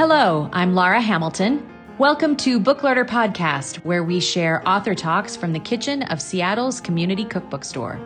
Hello, I'm Laura Hamilton. Welcome to Book Larder Podcast, where we share author talks from the kitchen of Seattle's community cookbook store.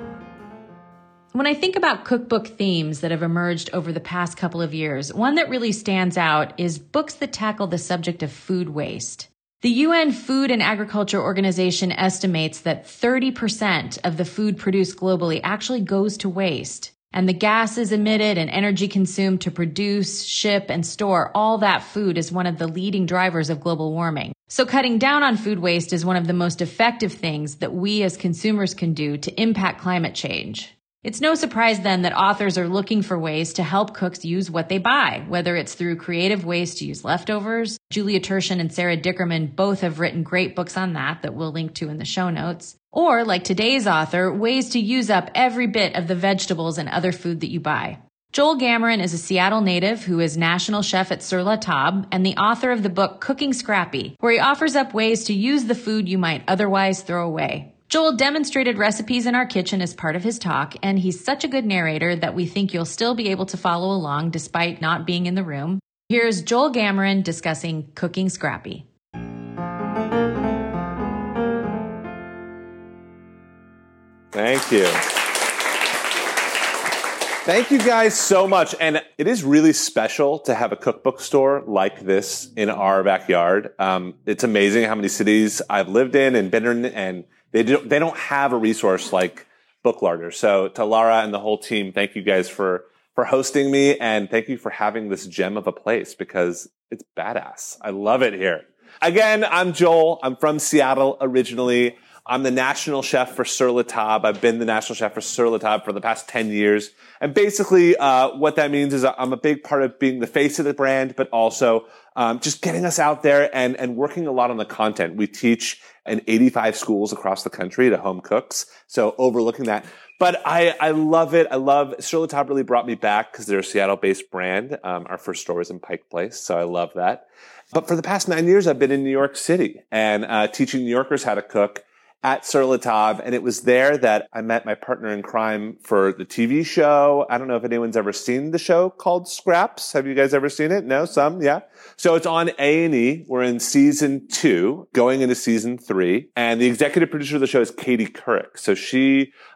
When I think about cookbook themes that have emerged over the past couple of years, one that really stands out is books that tackle the subject of food waste. The UN Food and Agriculture Organization estimates that 30% of the food produced globally actually goes to waste. And the gases emitted and energy consumed to produce, ship, and store all that food is one of the leading drivers of global warming. So cutting down on food waste is one of the most effective things that we as consumers can do to impact climate change. It's no surprise then that authors are looking for ways to help cooks use what they buy, whether it's through creative ways to use leftovers. Julia Tertian and Sarah Dickerman both have written great books on that we'll link to in the show notes. Or, like today's author, ways to use up every bit of the vegetables and other food that you buy. Joel Gamoran is a Seattle native who is national chef at Sur La Table and the author of the book Cooking Scrappy, where he offers up ways to use the food you might otherwise throw away. Joel demonstrated recipes in our kitchen as part of his talk, and he's such a good narrator that we think you'll still be able to follow along despite not being in the room. Here's Joel Gamoran discussing Cooking Scrappy. Thank you. Thank you guys so much. And it is really special to have a cookbook store like this in our backyard. It's amazing how many cities I've lived in and been in, and they don't have a resource like Book Larder. So to Laura and the whole team, thank you guys for hosting me, and thank you for having this gem of a place, because it's badass. I love it here. Again, I'm Joel. I'm from Seattle originally. I'm the national chef for Sur La Table. I've been the national chef for Sur La Table for the past 10 years. And basically, what that means is I'm a big part of being the face of the brand, but also, just getting us out there and working a lot on the content. We teach in 85 schools across the country to home cooks. So overlooking that. But I love it. I love Sur La Table really brought me back because they're a Seattle-based brand. Our first store was in Pike Place. So I love that. But for the past 9 years, I've been in New York City and, teaching New Yorkers how to cook at Sur La Table, and it was there that I met my partner in crime for the TV show. I don't know if anyone's ever seen the show called Scraps. Have you guys ever seen it? No? Some? Yeah. So it's on A&E. We're in season 2, going into season 3. And the executive producer of the show is Katie Couric. So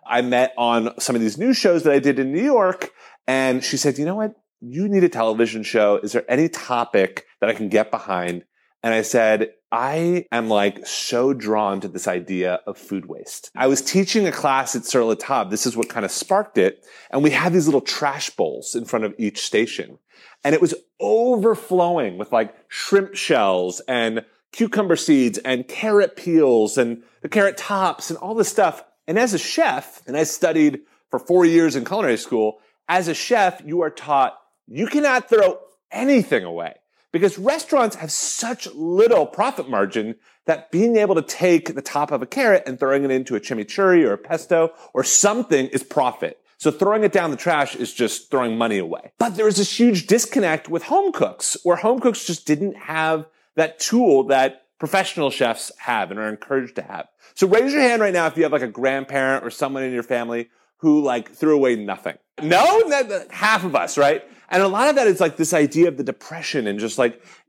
I met on some of these new shows that I did in New York, and she said, you know what? You need a television show. Is there any topic that I can get behind? And I said, I am so drawn to this idea of food waste. I was teaching a class at Sur La Table. This is what kind of sparked it. And we had these little trash bowls in front of each station. And it was overflowing with shrimp shells and cucumber seeds and carrot peels and the carrot tops and all this stuff. And as a chef, and I studied for 4 years in culinary school, as a chef, you are taught you cannot throw anything away. Because restaurants have such little profit margin that being able to take the top of a carrot and throwing it into a chimichurri or a pesto or something is profit. So throwing it down the trash is just throwing money away. But there is this huge disconnect with home cooks, where home cooks just didn't have that tool that professional chefs have and are encouraged to have. So raise your hand right now if you have a grandparent or someone in your family who threw away nothing. No? Half of us, right? And a lot of that is this idea of the depression and just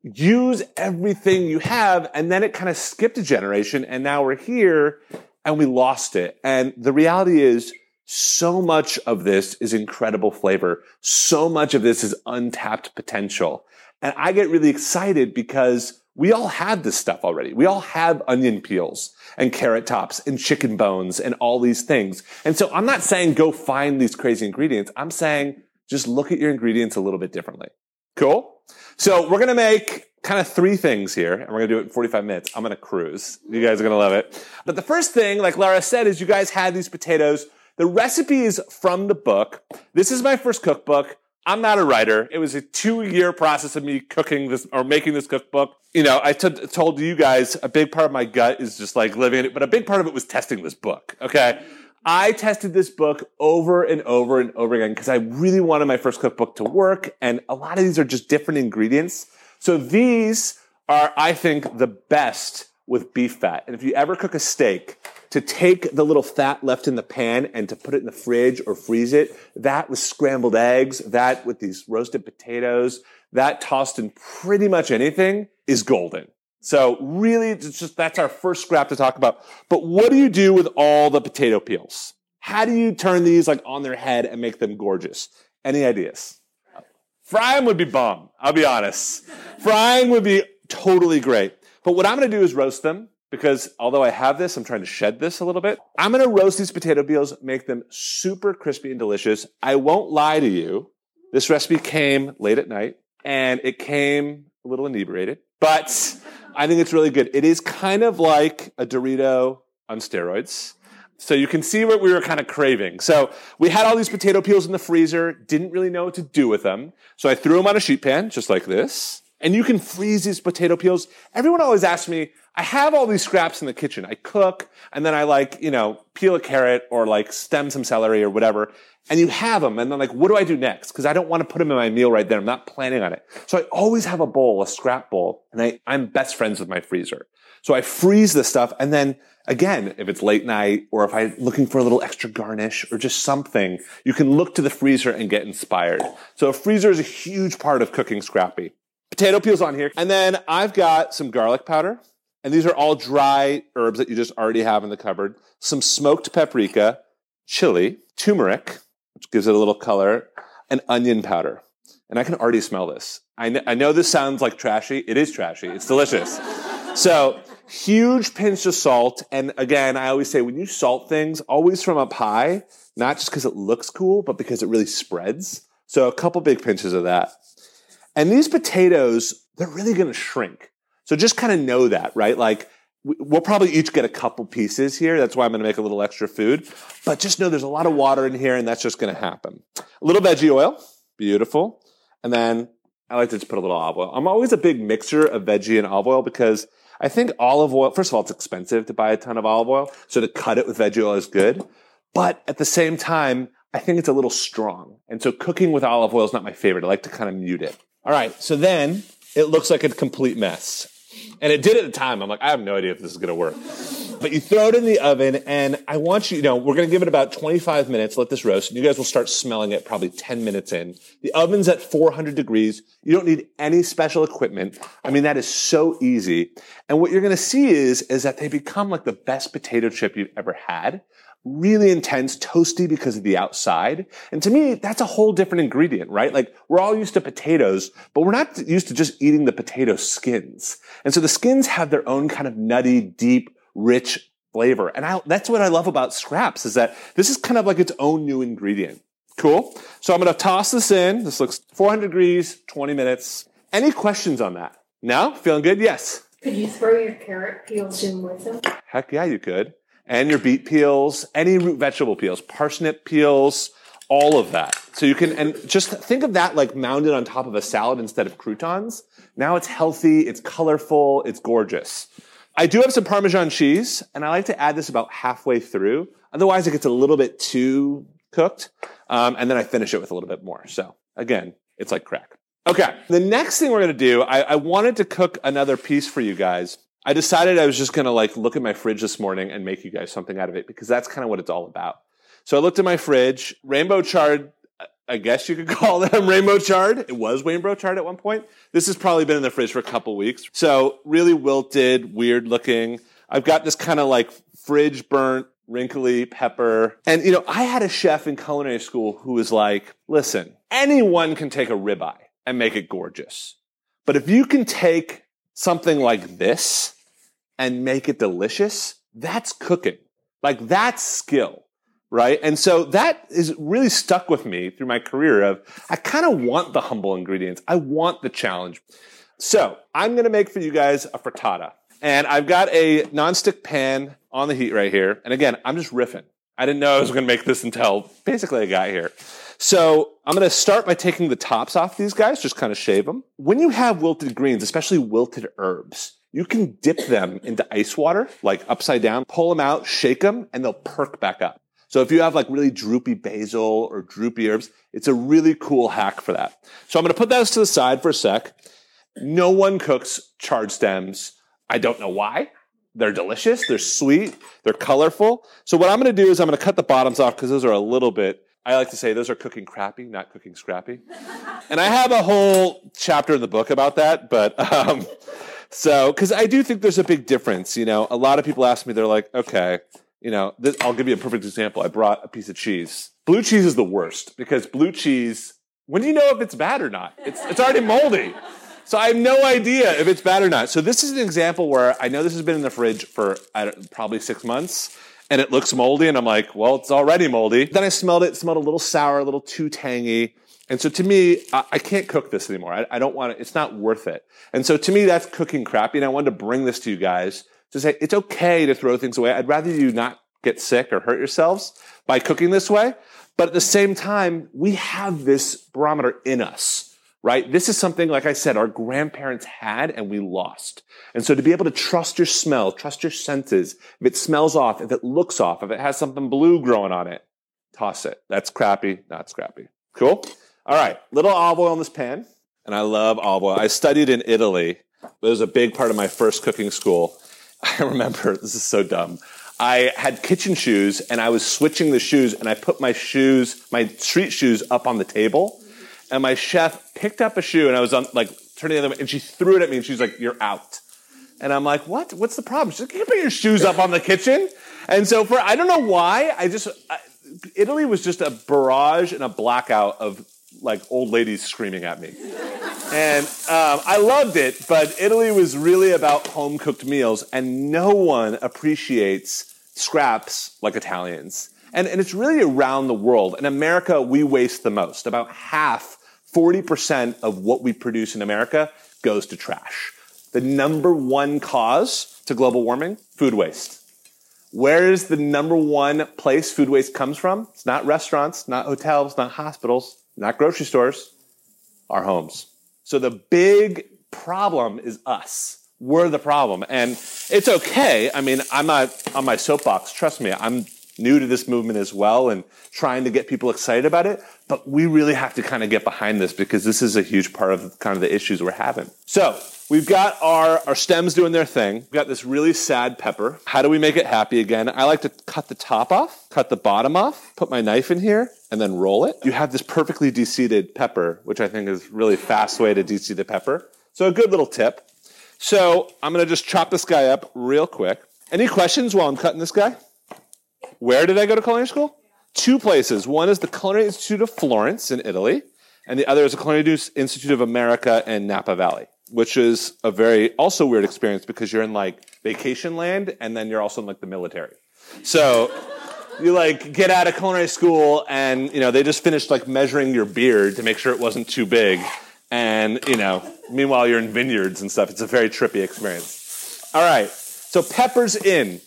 use everything you have. And then it kind of skipped a generation, and now we're here and we lost it. And the reality is so much of this is incredible flavor. So much of this is untapped potential. And I get really excited because we all have this stuff already. We all have onion peels and carrot tops and chicken bones and all these things. And so I'm not saying go find these crazy ingredients. I'm saying just look at your ingredients a little bit differently. Cool? So we're going to make kind of 3 things here, and we're going to do it in 45 minutes. I'm going to cruise. You guys are going to love it. But the first thing, like Laura said, is you guys had these potatoes. The recipe is from the book. This is my first cookbook. I'm not a writer. It was a 2-year process of me cooking this or making this cookbook. You know, I told you guys a big part of my gut is just living it, but a big part of it was testing this book, okay? I tested this book over and over and over again because I really wanted my first cookbook to work, and a lot of these are just different ingredients. So these are, I think, the best with beef fat. And if you ever cook a steak, To take the little fat left in the pan and to put it in the fridge or freeze it, that with scrambled eggs, that with these roasted potatoes, that tossed in pretty much anything is golden. So really, it's just that's our first scrap to talk about. But what do you do with all the potato peels? How do you turn these like on their head and make them gorgeous? Any ideas? Frying would be bomb, I'll be honest. Frying would be totally great. But what I'm going to do is roast them, because although I have this, I'm trying to shed this a little bit. I'm going to roast these potato peels, make them super crispy and delicious. I won't lie to you, this recipe came late at night, and it came a little inebriated, but I think it's really good. It is kind of like a Dorito on steroids. So you can see what we were kind of craving. So we had all these potato peels in the freezer, didn't really know what to do with them. So I threw them on a sheet pan, just like this. And you can freeze these potato peels. Everyone always asks me, I have all these scraps in the kitchen. I cook, and then I peel a carrot or stem some celery or whatever. And you have them. And then what do I do next? Because I don't want to put them in my meal right there. I'm not planning on it. So I always have a bowl, a scrap bowl. And I'm best friends with my freezer. So I freeze this stuff, and then again, if it's late night or if I'm looking for a little extra garnish or just something, you can look to the freezer and get inspired. So a freezer is a huge part of Cooking Scrappy. Potato peels on here. And then I've got some garlic powder. And these are all dry herbs that you just already have in the cupboard. Some smoked paprika, chili, turmeric, which gives it a little color, and onion powder. And I can already smell this. I know this sounds like trashy. It is trashy. It's delicious. So, huge pinch of salt. And again, I always say when you salt things, always from up high, not just because it looks cool, but because it really spreads. So a couple big pinches of that. And these potatoes, they're really going to shrink. So just kind of know that, right? We'll probably each get a couple pieces here. That's why I'm going to make a little extra food. But just know there's a lot of water in here, and that's just going to happen. A little veggie oil. Beautiful. And then I like to just put a little olive oil. I'm always a big mixer of veggie and olive oil because I think olive oil, first of all, it's expensive to buy a ton of olive oil, so to cut it with veggie oil is good. But at the same time, I think it's a little strong. And so cooking with olive oil is not my favorite. I like to kind of mute it. All right, so then it looks like a complete mess. And it did at the time. I'm like, I have no idea if this is going to work. But you throw it in the oven, and I want you, we're going to give it about 25 minutes, let this roast, and you guys will start smelling it probably 10 minutes in. The oven's at 400 degrees. You don't need any special equipment. I mean, that is so easy. And what you're going to see is that they become like the best potato chip you've ever had. Really intense, toasty because of the outside. And to me, that's a whole different ingredient, right? We're all used to potatoes, but we're not used to just eating the potato skins. And so the skins have their own kind of nutty, deep, rich flavor. And that's what I love about scraps, is that this is kind of like its own new ingredient. Cool. So I'm going to toss this in. This looks 400 degrees, 20 minutes. Any questions on that? No? Feeling good? Yes. Could you throw your carrot peels in with them? Heck yeah, you could. And your beet peels, any root vegetable peels, parsnip peels, all of that. So you can, and just think of that mounded on top of a salad instead of croutons. Now it's healthy, it's colorful, it's gorgeous. I do have some Parmesan cheese, and I like to add this about halfway through. Otherwise, it gets a little bit too cooked, and then I finish it with a little bit more. So, again, it's like crack. Okay, the next thing we're going to do, I wanted to cook another piece for you guys. I decided I was just going to look at my fridge this morning and make you guys something out of it, because that's kind of what it's all about. So I looked at my fridge, rainbow chard, I guess you could call them rainbow chard. It was rainbow chard at one point. This has probably been in the fridge for a couple weeks. So really wilted, weird looking. I've got this kind of fridge burnt, wrinkly pepper. And I had a chef in culinary school who was like, listen, anyone can take a ribeye and make it gorgeous. But if you can take something like this and make it delicious, that's cooking. That's skill. Right? And so that is really stuck with me through my career of, I kind of want the humble ingredients. I want the challenge. So I'm going to make for you guys a frittata. And I've got a nonstick pan on the heat right here. And again, I'm just riffing. I didn't know I was going to make this until basically I got here. So I'm going to start by taking the tops off these guys, just kind of shave them. When you have wilted greens, especially wilted herbs, you can dip them into ice water, upside down, pull them out, shake them, and they'll perk back up. So if you have really droopy basil or droopy herbs, it's a really cool hack for that. So I'm going to put those to the side for a sec. No one cooks chard stems. I don't know why. They're delicious. They're sweet. They're colorful. So what I'm going to do is I'm going to cut the bottoms off because those are a little bit, I like to say those are cooking crappy, not cooking scrappy. And I have a whole chapter in the book about that. But so, because I do think there's a big difference. You know, a lot of people ask me, they're like, okay, you know, this, I'll give you a perfect example. I brought a piece of cheese. Blue cheese is the worst because blue cheese, when do you know if it's bad or not? It's already moldy. So I have no idea if it's bad or not. So this is an example where I know this has been in the fridge for probably 6 months, and it looks moldy, and I'm like, well, it's already moldy. Then I smelled it. It smelled a little sour, a little too tangy. And so to me, I can't cook this anymore. I don't want it. It's not worth it. And so to me, that's cooking crappy, and I wanted to bring this to you guys to say it's okay to throw things away. I'd rather you not get sick or hurt yourselves by cooking this way. But at the same time, we have this barometer in us. Right? This is something, like I said, our grandparents had and we lost. And so to be able to trust your smell, trust your senses, if it smells off, if it looks off, if it has something blue growing on it, toss it. That's crappy, not scrappy. Cool? All right. Little olive oil in this pan. And I love olive oil. I studied in Italy. It was a big part of my first cooking school. I remember, this is so dumb. I had kitchen shoes and I was switching the shoes and I put my shoes, my street shoes up on the table. And my chef picked up a shoe, and I was on, like, turning the other way, and she threw it at me, and she's like, "You're out." And I'm like, "What? What's the problem?" She's like, "You can't put your shoes up on the kitchen." And so for, I don't know why, Italy was just a barrage and a blackout of, like, old ladies screaming at me. And I loved it, but Italy was really about home-cooked meals, and no one appreciates scraps like Italians. And it's really around the world. In America, we waste the most. About half, 40% of what we produce in America goes to trash. The number one cause to global warming, food waste. Where is the number one place food waste comes from? It's not restaurants, not hotels, not hospitals, not grocery stores, our homes. So the big problem is us. We're the problem. And it's okay. I mean, I'm not on my soapbox. Trust me, I'm new to this movement as well and trying to get people excited about it. But we really have to kind of get behind this because this is a huge part of kind of the issues we're having. So we've got our stems doing their thing. We've got this really sad pepper. How do we make it happy again? I like to cut the top off, cut the bottom off, put my knife in here, and then roll it. You have this perfectly de-seeded pepper, which I think is a really fast way to de-seed the pepper. So a good little tip. So I'm going to just chop this guy up real quick. Any questions while I'm cutting this guy? Where did I go to culinary school? Two places. One is the Culinary Institute of Florence in Italy, and the other is the Culinary Institute of America in Napa Valley, which is a very also weird experience because you're in like vacation land and then you're also in like the military. So you like get out of culinary school and, you know, they just finished like measuring your beard to make sure it wasn't too big. And, you know, meanwhile you're in vineyards and stuff. It's a very trippy experience. All right. So pepper's in.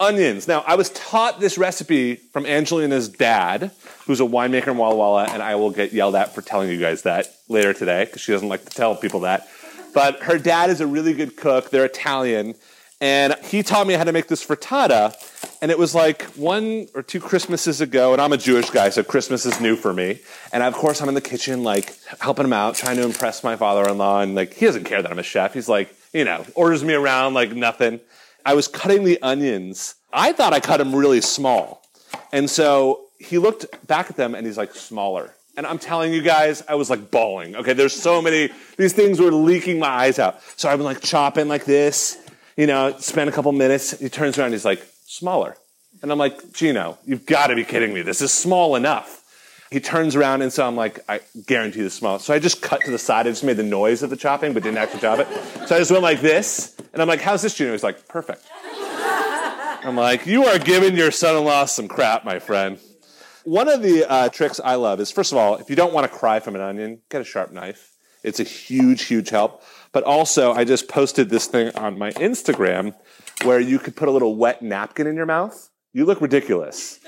Onions. Now, I was taught this recipe from Angelina's dad, who's a winemaker in Walla Walla, and I will get yelled at for telling you guys that later today, because she doesn't like to tell people that. But her dad is a really good cook. They're Italian. And he taught me how to make this frittata. And it was like 1 or 2 Christmases ago, and I'm a Jewish guy, so Christmas is new for me. And of course, I'm in the kitchen, like, helping him out, trying to impress my father-in-law. And, like, he doesn't care that I'm a chef. He's like, you know, orders me around like nothing. I was cutting the onions. I thought I cut them really small. And so he looked back at them and he's like, smaller. And I'm telling you guys, I was like bawling. Okay, there's so many, these things were leaking my eyes out. So I've been like chopping like this, you know, spent a couple minutes. He turns around and he's like, smaller. And I'm like, Gino, you've got to be kidding me. This is small enough. He turns around and so I'm like, I guarantee this is small. So I just cut to the side. I just made the noise of the chopping, but didn't actually chop it. So I just went like this. And I'm like, how's this, Gino? He's like, perfect. I'm like, you are giving your son-in-law some crap, my friend. One of the tricks I love is, first of all, if you don't want to cry from an onion, get a sharp knife. It's a huge, huge help. But also, I just posted this thing on my Instagram where you could put a little wet napkin in your mouth. You look ridiculous.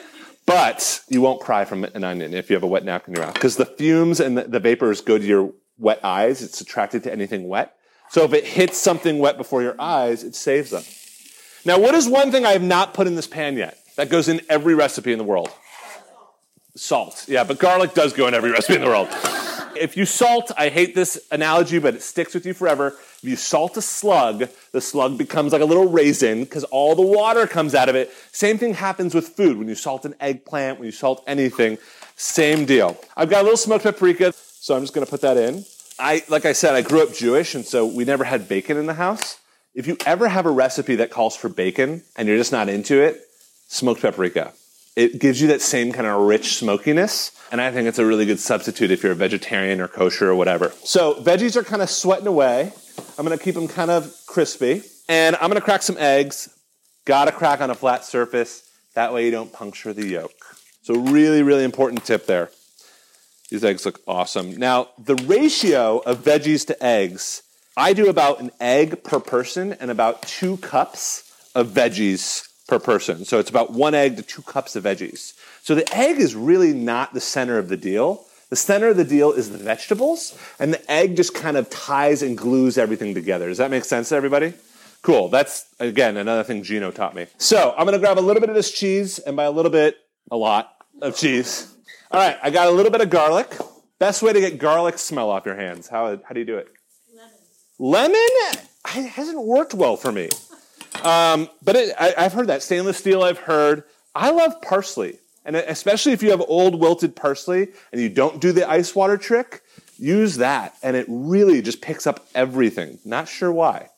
But you won't cry from an onion if you have a wet napkin in your mouth because the fumes and the vapors go to your wet eyes. It's attracted to anything wet. So if it hits something wet before your eyes, it saves them. Now, what is one thing I have not put in this pan yet that goes in every recipe in the world? Salt. Yeah, but garlic does go in every recipe in the world. If you salt, I hate this analogy, but it sticks with you forever. If you salt a slug, the slug becomes like a little raisin because all the water comes out of it. Same thing happens with food. When you salt an eggplant, when you salt anything, same deal. I've got a little smoked paprika, so I'm just going to put that in. Like I said, I grew up Jewish, and so we never had bacon in the house. If you ever have a recipe that calls for bacon and you're just not into it, smoked paprika. It gives you that same kind of rich smokiness, and I think it's a really good substitute if you're a vegetarian or kosher or whatever. So veggies are kind of sweating away. I'm going to keep them kind of crispy, and I'm going to crack some eggs. Got to crack on a flat surface. That way you don't puncture the yolk. So really, really important tip there. These eggs look awesome. Now, the ratio of veggies to eggs, I do about an egg per person and about 2 cups of veggies per person. So it's about 1 egg to 2 cups of veggies. So the egg is really not the center of the deal. The center of the deal is the vegetables, and the egg just kind of ties and glues everything together. Does that make sense to everybody? Cool. That's, again, another thing Gino taught me. So I'm going to grab a little bit of this cheese, and by a little bit, a lot of cheese. All right, I got a little bit of garlic. Best way to get garlic smell off your hands. How do you do it? Lemon. Lemon? It hasn't worked well for me. But I've heard that. Stainless steel, I've heard. I love parsley. And especially if you have old wilted parsley and you don't do the ice water trick, use that. And it really just picks up everything. Not sure why.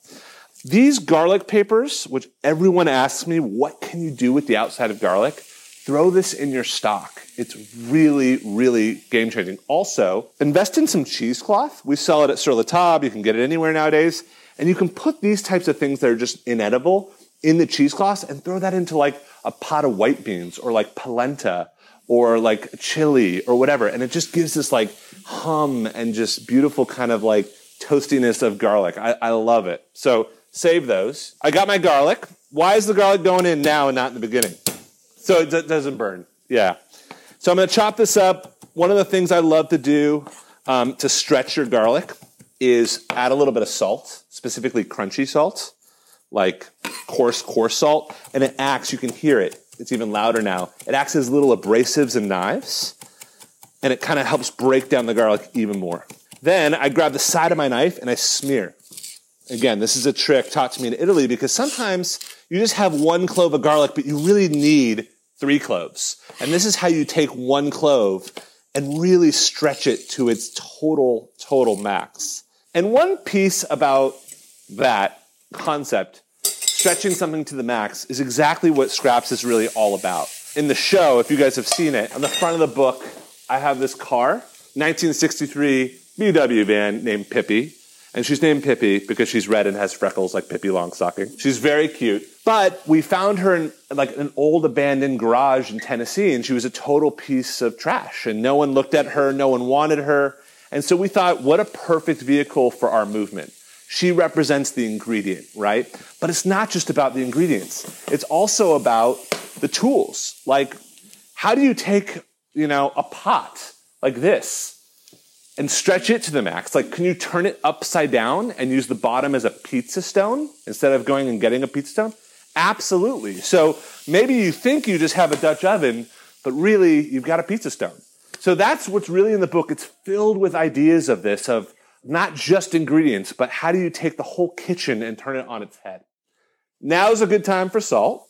These garlic papers, which everyone asks me, what can you do with the outside of garlic? Throw this in your stock. It's really, really game-changing. Also, invest in some cheesecloth. We sell it at Sur La Table. You can get it anywhere nowadays. And you can put these types of things that are just inedible in the cheesecloths and throw that into like a pot of white beans or like polenta or like chili or whatever. And it just gives this like hum and just beautiful kind of like toastiness of garlic. I love it. So save those. I got my garlic. Why is the garlic going in now and not in the beginning? So it doesn't burn. Yeah. So I'm going to chop this up. One of the things I love to do to stretch your garlic is add a little bit of salt, specifically crunchy salt, like coarse salt, and it acts, you can hear it, it's even louder now, it acts as little abrasives and knives, and it kind of helps break down the garlic even more. Then I grab the side of my knife and I smear. Again, this is a trick taught to me in Italy because sometimes you just have 1 clove of garlic, but you really need 3 cloves. And this is how you take 1 clove and really stretch it to its total max. And one piece about that concept, stretching something to the max, is exactly what Scraps is really all about. In the show, if you guys have seen it, on the front of the book, I have this car, 1963 VW van named Pippi. And she's named Pippi because she's red and has freckles like Pippi Longstocking. She's very cute. But we found her in like an old abandoned garage in Tennessee, and she was a total piece of trash. And no one looked at her. No one wanted her. And so we thought, what a perfect vehicle for our movement. She represents the ingredient, right? But it's not just about the ingredients. It's also about the tools. Like, how do you take, a pot like this and stretch it to the max? Like, can you turn it upside down and use the bottom as a pizza stone instead of going and getting a pizza stone? Absolutely. So maybe you think you just have a Dutch oven, but really you've got a pizza stone. So that's what's really in the book. It's filled with ideas of this, of not just ingredients, but how do you take the whole kitchen and turn it on its head? Now's a good time for salt.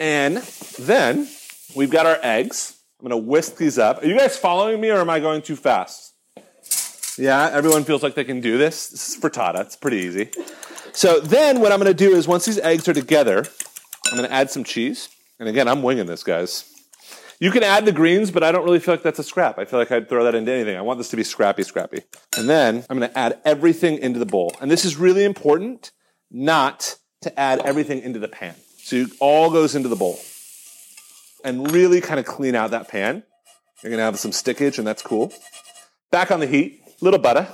And then we've got our eggs. I'm going to whisk these up. Are you guys following me or am I going too fast? Yeah, everyone feels like they can do this. This is frittata. It's pretty easy. So then what I'm going to do is once these eggs are together, I'm going to add some cheese. And again, I'm winging this, guys. You can add the greens, but I don't really feel like that's a scrap. I feel like I'd throw that into anything. I want this to be scrappy. And then I'm going to add everything into the bowl. And this is really important, not to add everything into the pan. So it all goes into the bowl. And really kind of clean out that pan. You're going to have some stickage, and that's cool. Back on the heat. Little butter,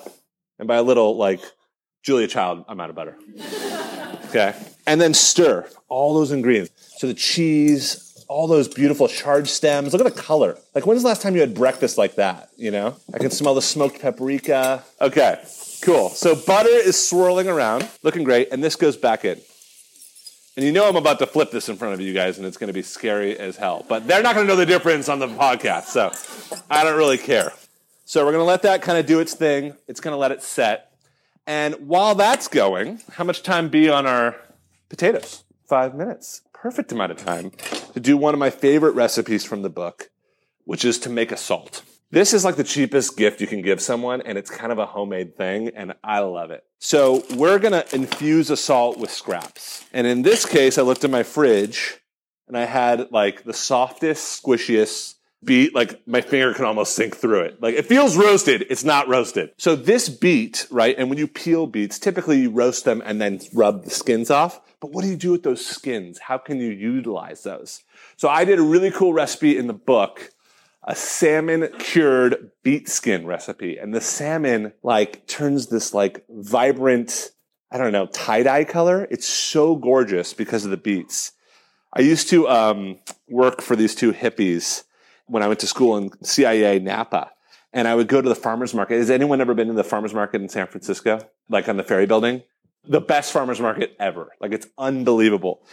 and by a little, like, Julia Child, I'm out of butter. Okay? And then stir all those ingredients. So the cheese, all those beautiful charred stems. Look at the color. Like, when's the last time you had breakfast like that, I can smell the smoked paprika. Okay, cool. So butter is swirling around, looking great, and this goes back in. And I'm about to flip this in front of you guys, and it's going to be scary as hell. But they're not going to know the difference on the podcast, so I don't really care. So we're going to let that kind of do its thing. It's going to let it set. And while that's going, how much time be on our potatoes? 5 minutes. Perfect amount of time to do one of my favorite recipes from the book, which is to make a salt. This is like the cheapest gift you can give someone, and it's kind of a homemade thing, and I love it. So we're going to infuse a salt with scraps. And in this case, I looked in my fridge, and I had like the softest, squishiest beet. Like my finger can almost sink through it. Like it feels roasted. It's not roasted. So this beet, right, and when you peel beets, typically you roast them and then rub the skins off. But what do you do with those skins? How can you utilize those? So I did a really cool recipe in the book, a salmon cured beet skin recipe. And the salmon like turns this like vibrant, I don't know, tie-dye color. It's so gorgeous because of the beets. I used to work for these two hippies when I went to school in CIA Napa. And I would go to the farmer's market. Has anyone ever been to the farmer's market in San Francisco? Like on the Ferry Building? The best farmer's market ever. Like it's unbelievable.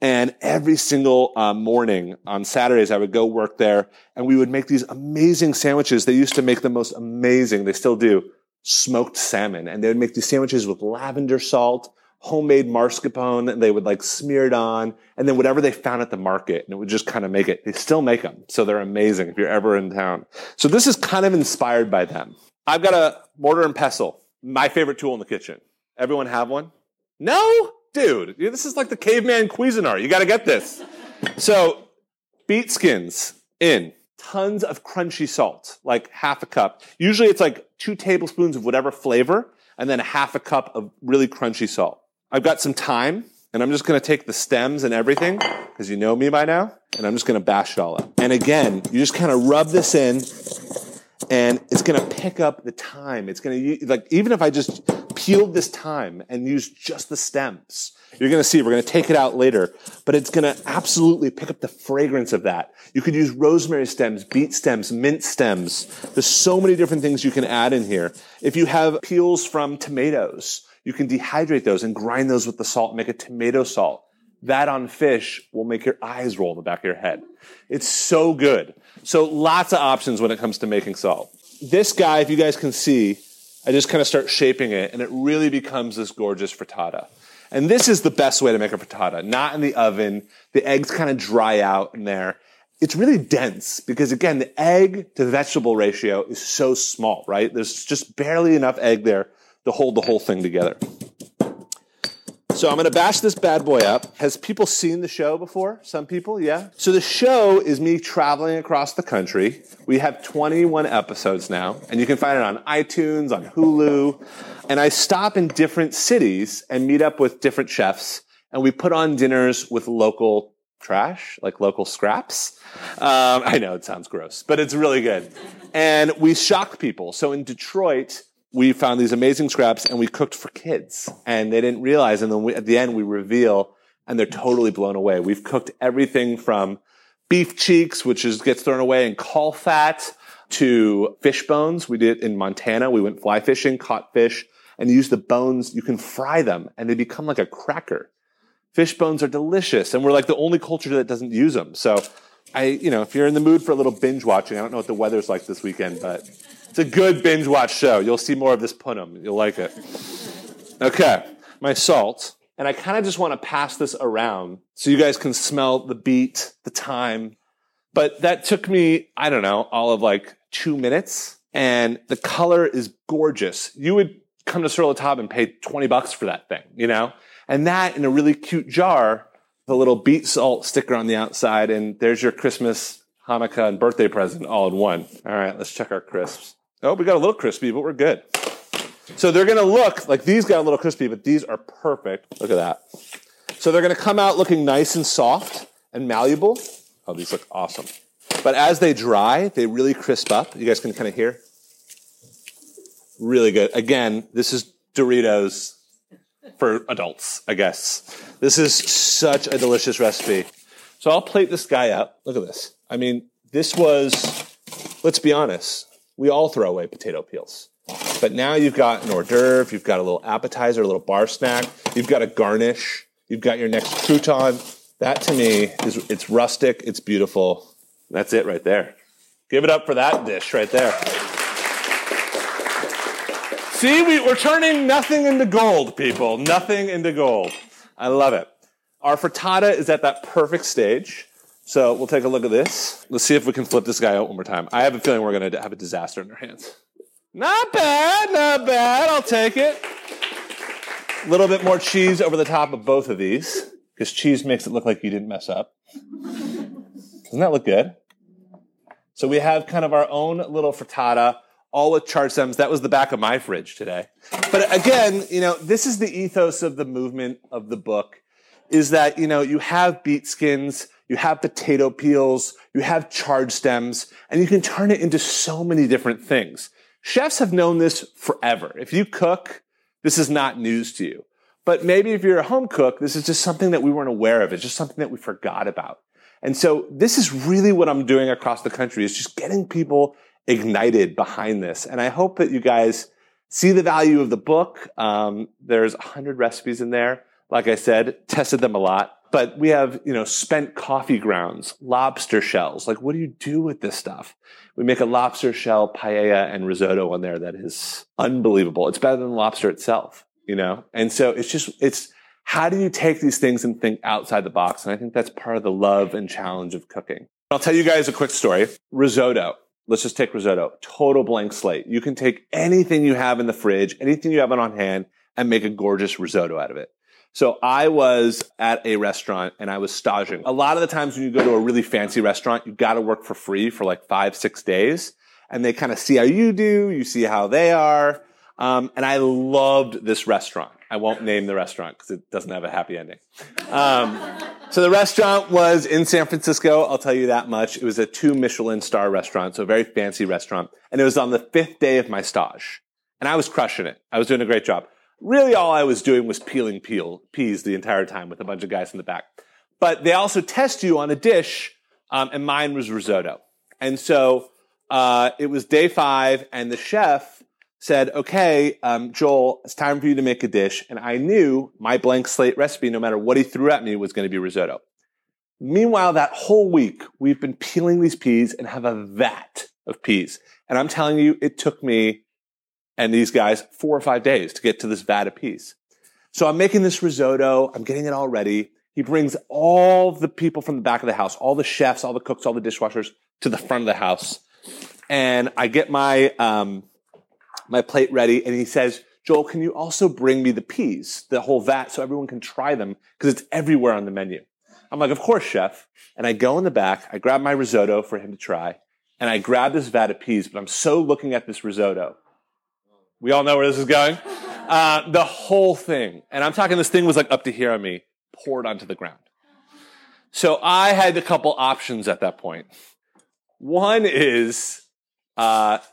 And every single morning on Saturdays, I would go work there and we would make these amazing sandwiches. They used to make the most amazing, they still do, smoked salmon. And they would make these sandwiches with lavender salt, homemade mascarpone, and they would like smear it on and then whatever they found at the market, and it would just kind of make it. They still make them. So they're amazing if you're ever in town. So this is kind of inspired by them. I've got a mortar and pestle, my favorite tool in the kitchen. Everyone have one? No? Dude, this is like the caveman Cuisinart. You got to get this. So, beet skins in. Tons of crunchy salt, like half a cup. Usually it's like 2 tablespoons of whatever flavor, and then half a cup of really crunchy salt. I've got some thyme, and I'm just going to take the stems and everything, because you know me by now, and I'm just going to bash it all up. And again, you just kind of rub this in, and it's going to pick up the thyme. It's going to, like, even if I just peeled this thyme and used just the stems, you're going to see, we're going to take it out later, but it's going to absolutely pick up the fragrance of that. You could use rosemary stems, beet stems, mint stems. There's so many different things you can add in here. If you have peels from tomatoes, you can dehydrate those and grind those with the salt, make a tomato salt. That on fish will make your eyes roll in the back of your head. It's so good. So lots of options when it comes to making salt. This guy, if you guys can see, I just kind of start shaping it, and it really becomes this gorgeous frittata. And this is the best way to make a frittata, not in the oven. The eggs kind of dry out in there. It's really dense because, again, the egg to vegetable ratio is so small, right? There's just barely enough egg there to hold the whole thing together. So I'm going to bash this bad boy up. Has people seen the show before? Some people, yeah? So the show is me traveling across the country. We have 21 episodes now, and you can find it on iTunes, on Hulu. And I stop in different cities and meet up with different chefs, and we put on dinners with local trash, like local scraps. I know it sounds gross, but it's really good. And we shock people. So in Detroit, we found these amazing scraps, and we cooked for kids. And they didn't realize, and then at the end, we reveal, and they're totally blown away. We've cooked everything from beef cheeks, which gets thrown away in call fat, to fish bones. We did it in Montana. We went fly fishing, caught fish, and used the bones. You can fry them, and they become like a cracker. Fish bones are delicious, and we're like the only culture that doesn't use them. So, if you're in the mood for a little binge watching, I don't know what the weather's like this weekend, but it's a good binge watch show. You'll see more of this punam. You'll like it. Okay, my salt. And I kind of just want to pass this around so you guys can smell the beet, the thyme. But that took me, I don't know, all of like 2 minutes. And the color is gorgeous. You would come to Sur La Table and pay $20 for that thing, And that in a really cute jar, the little beet salt sticker on the outside. And there's your Christmas, Hanukkah, and birthday present all in one. All right, let's check our crisps. Oh, we got a little crispy, but we're good. So they're going to look like these got a little crispy, but these are perfect. Look at that. So they're going to come out looking nice and soft and malleable. Oh, these look awesome. But as they dry, they really crisp up. You guys can kind of hear. Really good. Again, this is Doritos for adults, I guess. This is such a delicious recipe. So I'll plate this guy up. Look at this. I mean, this was, let's be honest, we all throw away potato peels. But now you've got an hors d'oeuvre, you've got a little appetizer, a little bar snack, you've got a garnish, you've got your next crouton. That to me, it's rustic, it's beautiful. That's it right there. Give it up for that dish right there. See, we're turning nothing into gold, people. Nothing into gold. I love it. Our frittata is at that perfect stage. So we'll take a look at this. Let's see if we can flip this guy out one more time. I have a feeling we're going to have a disaster in our hands. Not bad, not bad. I'll take it. A little bit more cheese over the top of both of these, because cheese makes it look like you didn't mess up. Doesn't that look good? So we have kind of our own little frittata, all with char stems. That was the back of my fridge today. But again, you know, this is the ethos of the movement of the book, is that, you know, you have beet skins, you have potato peels, you have charred stems, and you can turn it into so many different things. Chefs have known this forever. If you cook, this is not news to you. But maybe if you're a home cook, this is just something that we weren't aware of. It's just something that we forgot about. And so this is really what I'm doing across the country, is just getting people ignited behind this. And I hope that you guys see the value of the book. There's 100 recipes in there. Like I said, tested them a lot. But we have, you know, spent coffee grounds, lobster shells. Like, what do you do with this stuff? We make a lobster shell paella and risotto on there that is unbelievable. It's better than lobster itself. You know? And so it's just, it's how do you take these things and think outside the box? And I think that's part of the love and challenge of cooking. I'll tell you guys a quick story. Risotto. Let's just take risotto. Total blank slate. You can take anything you have in the fridge, anything you have on hand, and make a gorgeous risotto out of it. So I was at a restaurant and I was staging. A lot of the times when you go to a really fancy restaurant, you got to work for free for like 5-6 days. And they kind of see how you do. You see how they are. And I loved this restaurant. I won't name the restaurant because it doesn't have a happy ending. So the restaurant was in San Francisco. I'll tell you that much. It was a 2 Michelin star restaurant, so a very fancy restaurant. And it was on the 5th day of my stage. And I was crushing it. I was doing a great job. Really, all I was doing was peeling peas the entire time with a bunch of guys in the back. But they also test you on a dish, and mine was risotto. And so it was day 5, and the chef said, okay, Joel, it's time for you to make a dish. And I knew my blank slate recipe, no matter what he threw at me, was going to be risotto. Meanwhile, that whole week, we've been peeling these peas and have a vat of peas. And I'm telling you, it took me and these guys 4 or 5 days to get to this vat apiece. So I'm making this risotto. I'm getting it all ready. He brings all the people from the back of the house, all the chefs, all the cooks, all the dishwashers to the front of the house. And I get my plate ready. And he says, Joel, can you also bring me the peas, the whole vat, so everyone can try them? Because it's everywhere on the menu. I'm like, of course, chef. And I go in the back. I grab my risotto for him to try. And I grab this vat of peas. But I'm so looking at this risotto. We all know where this is going. The whole thing, and I'm talking this thing was like up to here on me, poured onto the ground. So I had a couple options at that point. One is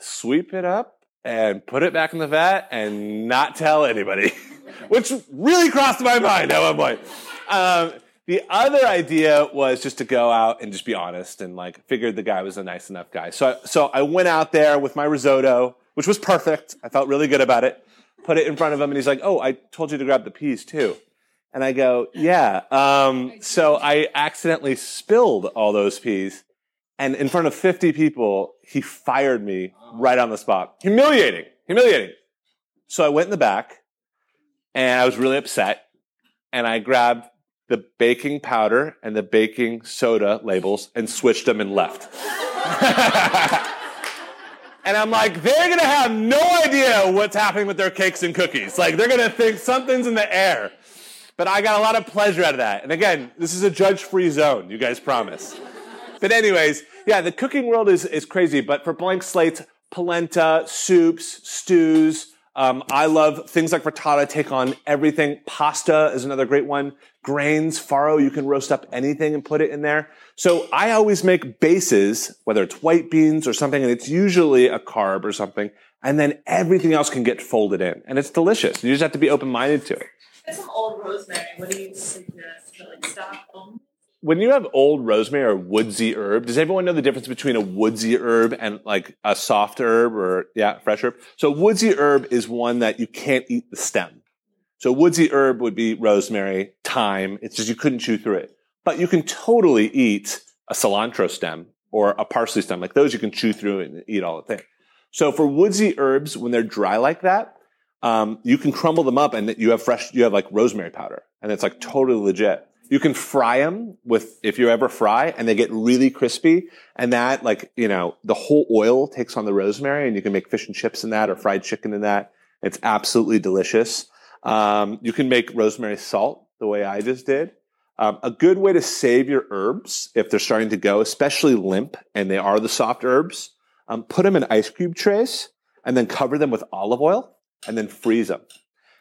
sweep it up and put it back in the vat and not tell anybody, which really crossed my mind at one point. The other idea was just to go out and just be honest and like figured the guy was a nice enough guy. So I went out there with my risotto, which was perfect. I felt really good about it. Put it in front of him, and he's like, oh, I told you to grab the peas, too. And I go, yeah. So I accidentally spilled all those peas. And in front of 50 people, he fired me right on the spot. Humiliating. Humiliating. So I went in the back, and I was really upset. And I grabbed the baking powder and the baking soda labels and switched them and left. And I'm like, they're going to have no idea what's happening with their cakes and cookies. Like, they're going to think something's in the air. But I got a lot of pleasure out of that. And again, this is a judge-free zone, you guys promise. But anyways, yeah, the cooking world is crazy. But for blank slates, polenta, soups, stews, I love things like frittata, take on everything. Pasta is another great one. Grains, farro, you can roast up anything and put it in there. So I always make bases, whether it's white beans or something, and it's usually a carb or something, and then everything else can get folded in. And it's delicious. You just have to be open-minded to it. That's some old rosemary. What do you suggest to like stop them? When you have old rosemary or woodsy herb, does everyone know the difference between a woodsy herb and like a soft herb or, yeah, fresh herb? So woodsy herb is one that you can't eat the stem. So woodsy herb would be rosemary, thyme. It's just you couldn't chew through it. But you can totally eat a cilantro stem or a parsley stem. Like those you can chew through and eat all the thing. So for woodsy herbs, when they're dry like that, You can crumble them up and you have like rosemary powder, and it's like totally legit. You can fry them if you ever fry, and they get really crispy, and that, like, you know, the whole oil takes on the rosemary, and you can make fish and chips in that or fried chicken in that. It's absolutely delicious. You can make rosemary salt the way I just did. A good way to save your herbs if they're starting to go, especially limp, and they are the soft herbs, put them in ice cube trays and then cover them with olive oil and then freeze them.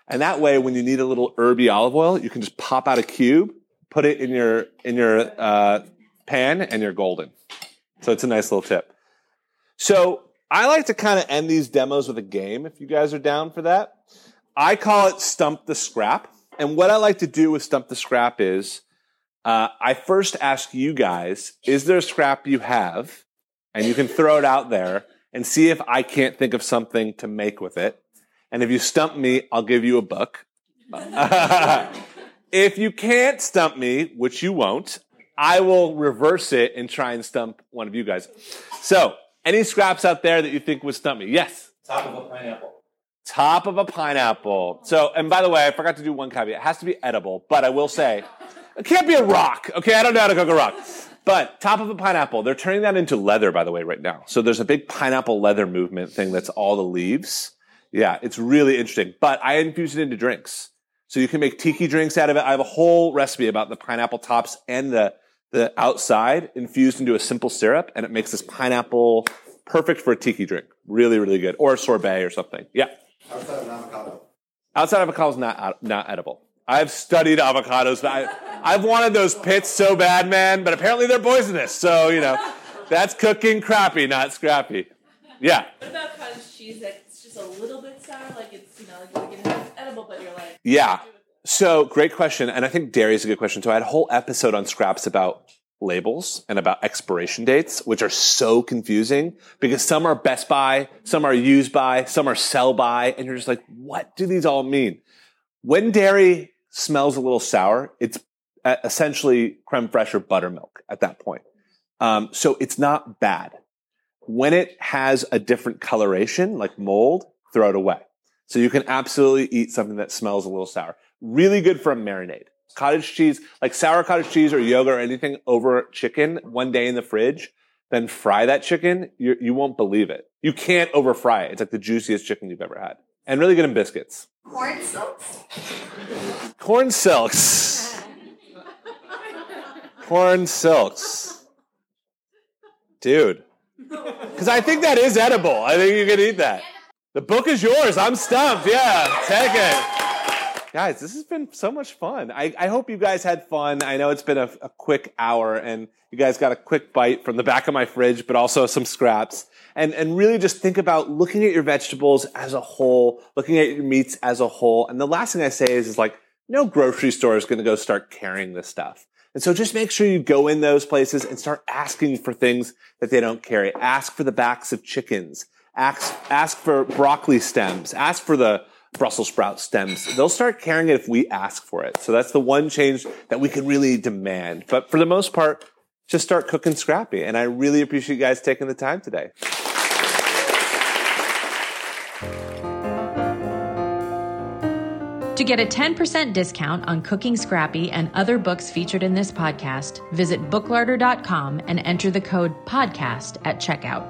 And that way, when you need a little herby olive oil, you can just pop out a cube, put it in your pan, and you're golden. So it's a nice little tip. So I like to kind of end these demos with a game, if you guys are down for that. I call it Stump the Scrap. And what I like to do with Stump the Scrap is I first ask you guys, is there a scrap you have? And you can throw it out there and see if I can't think of something to make with it. And if you stump me, I'll give you a book. If you can't stump me, which you won't, I will reverse it and try and stump one of you guys. So, any scraps out there that you think would stump me? Yes? Top of a pineapple. So, and by the way, I forgot to do one caveat. It has to be edible, but I will say, it can't be a rock, okay? I don't know how to cook a rock. But top of a pineapple, they're turning that into leather, by the way, right now. So there's a big pineapple leather movement thing that's all the leaves. Yeah, it's really interesting. But I infuse it into drinks. So you can make tiki drinks out of it. I have a whole recipe about the pineapple tops and the outside infused into a simple syrup, and it makes this pineapple perfect for a tiki drink. Really, really good. Or a sorbet or something. Yeah. Outside of an avocado. Outside of avocado is not edible. I've studied avocados. I've wanted those pits so bad, man, but apparently they're poisonous. So, you know, that's cooking crappy, not scrappy. Yeah. What about cottage cheese that's just a little bit sour? Like it's, you know, like it's edible, but you're like... Yeah. So, great question. And I think dairy is a good question. So I had a whole episode on Scraps about labels and about expiration dates, which are so confusing because some are best by, some are used by, some are sell by, and you're just like, what do these all mean? When dairy smells a little sour, it's essentially creme fraiche or buttermilk at that point. So it's not bad. When it has a different coloration, like mold, throw it away. So you can absolutely eat something that smells a little sour. Really good for a marinade. Cottage cheese, like sour cottage cheese or yogurt or anything over chicken, one day in the fridge, then fry that chicken, you won't believe it. You can't over fry it. It's like the juiciest chicken you've ever had. And really good in biscuits. Corn silks. Dude. Because I think that is edible. I think you can eat that. The book is yours. I'm stumped. Yeah, take it. Guys, this has been so much fun. I hope you guys had fun. I know it's been a quick hour, and you guys got a quick bite from the back of my fridge, but also some scraps. And really just think about looking at your vegetables as a whole, looking at your meats as a whole. And the last thing I say is like, no grocery store is going to go start carrying this stuff. And so just make sure you go in those places and start asking for things that they don't carry. Ask for the backs of chickens. Ask for broccoli stems. Ask for the Brussels sprout stems. They'll start carrying it if we ask for it. So that's the one change that we can really demand. But for the most part, just start cooking scrappy. And I really appreciate you guys taking the time today. To get a 10% discount on Cooking Scrappy and other books featured in this podcast, visit booklarder.com and enter the code PODCAST at checkout.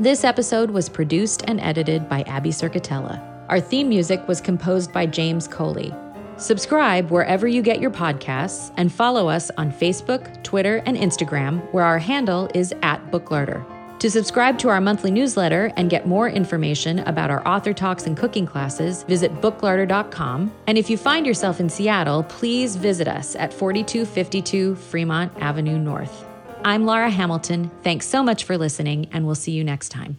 This episode was produced and edited by Abby Circatella. Our theme music was composed by James Coley. Subscribe wherever you get your podcasts and follow us on Facebook, Twitter, and Instagram, where our handle is @BookLarder. To subscribe to our monthly newsletter and get more information about our author talks and cooking classes, visit booklarder.com. And if you find yourself in Seattle, please visit us at 4252 Fremont Avenue North. I'm Laura Hamilton. Thanks so much for listening, and we'll see you next time.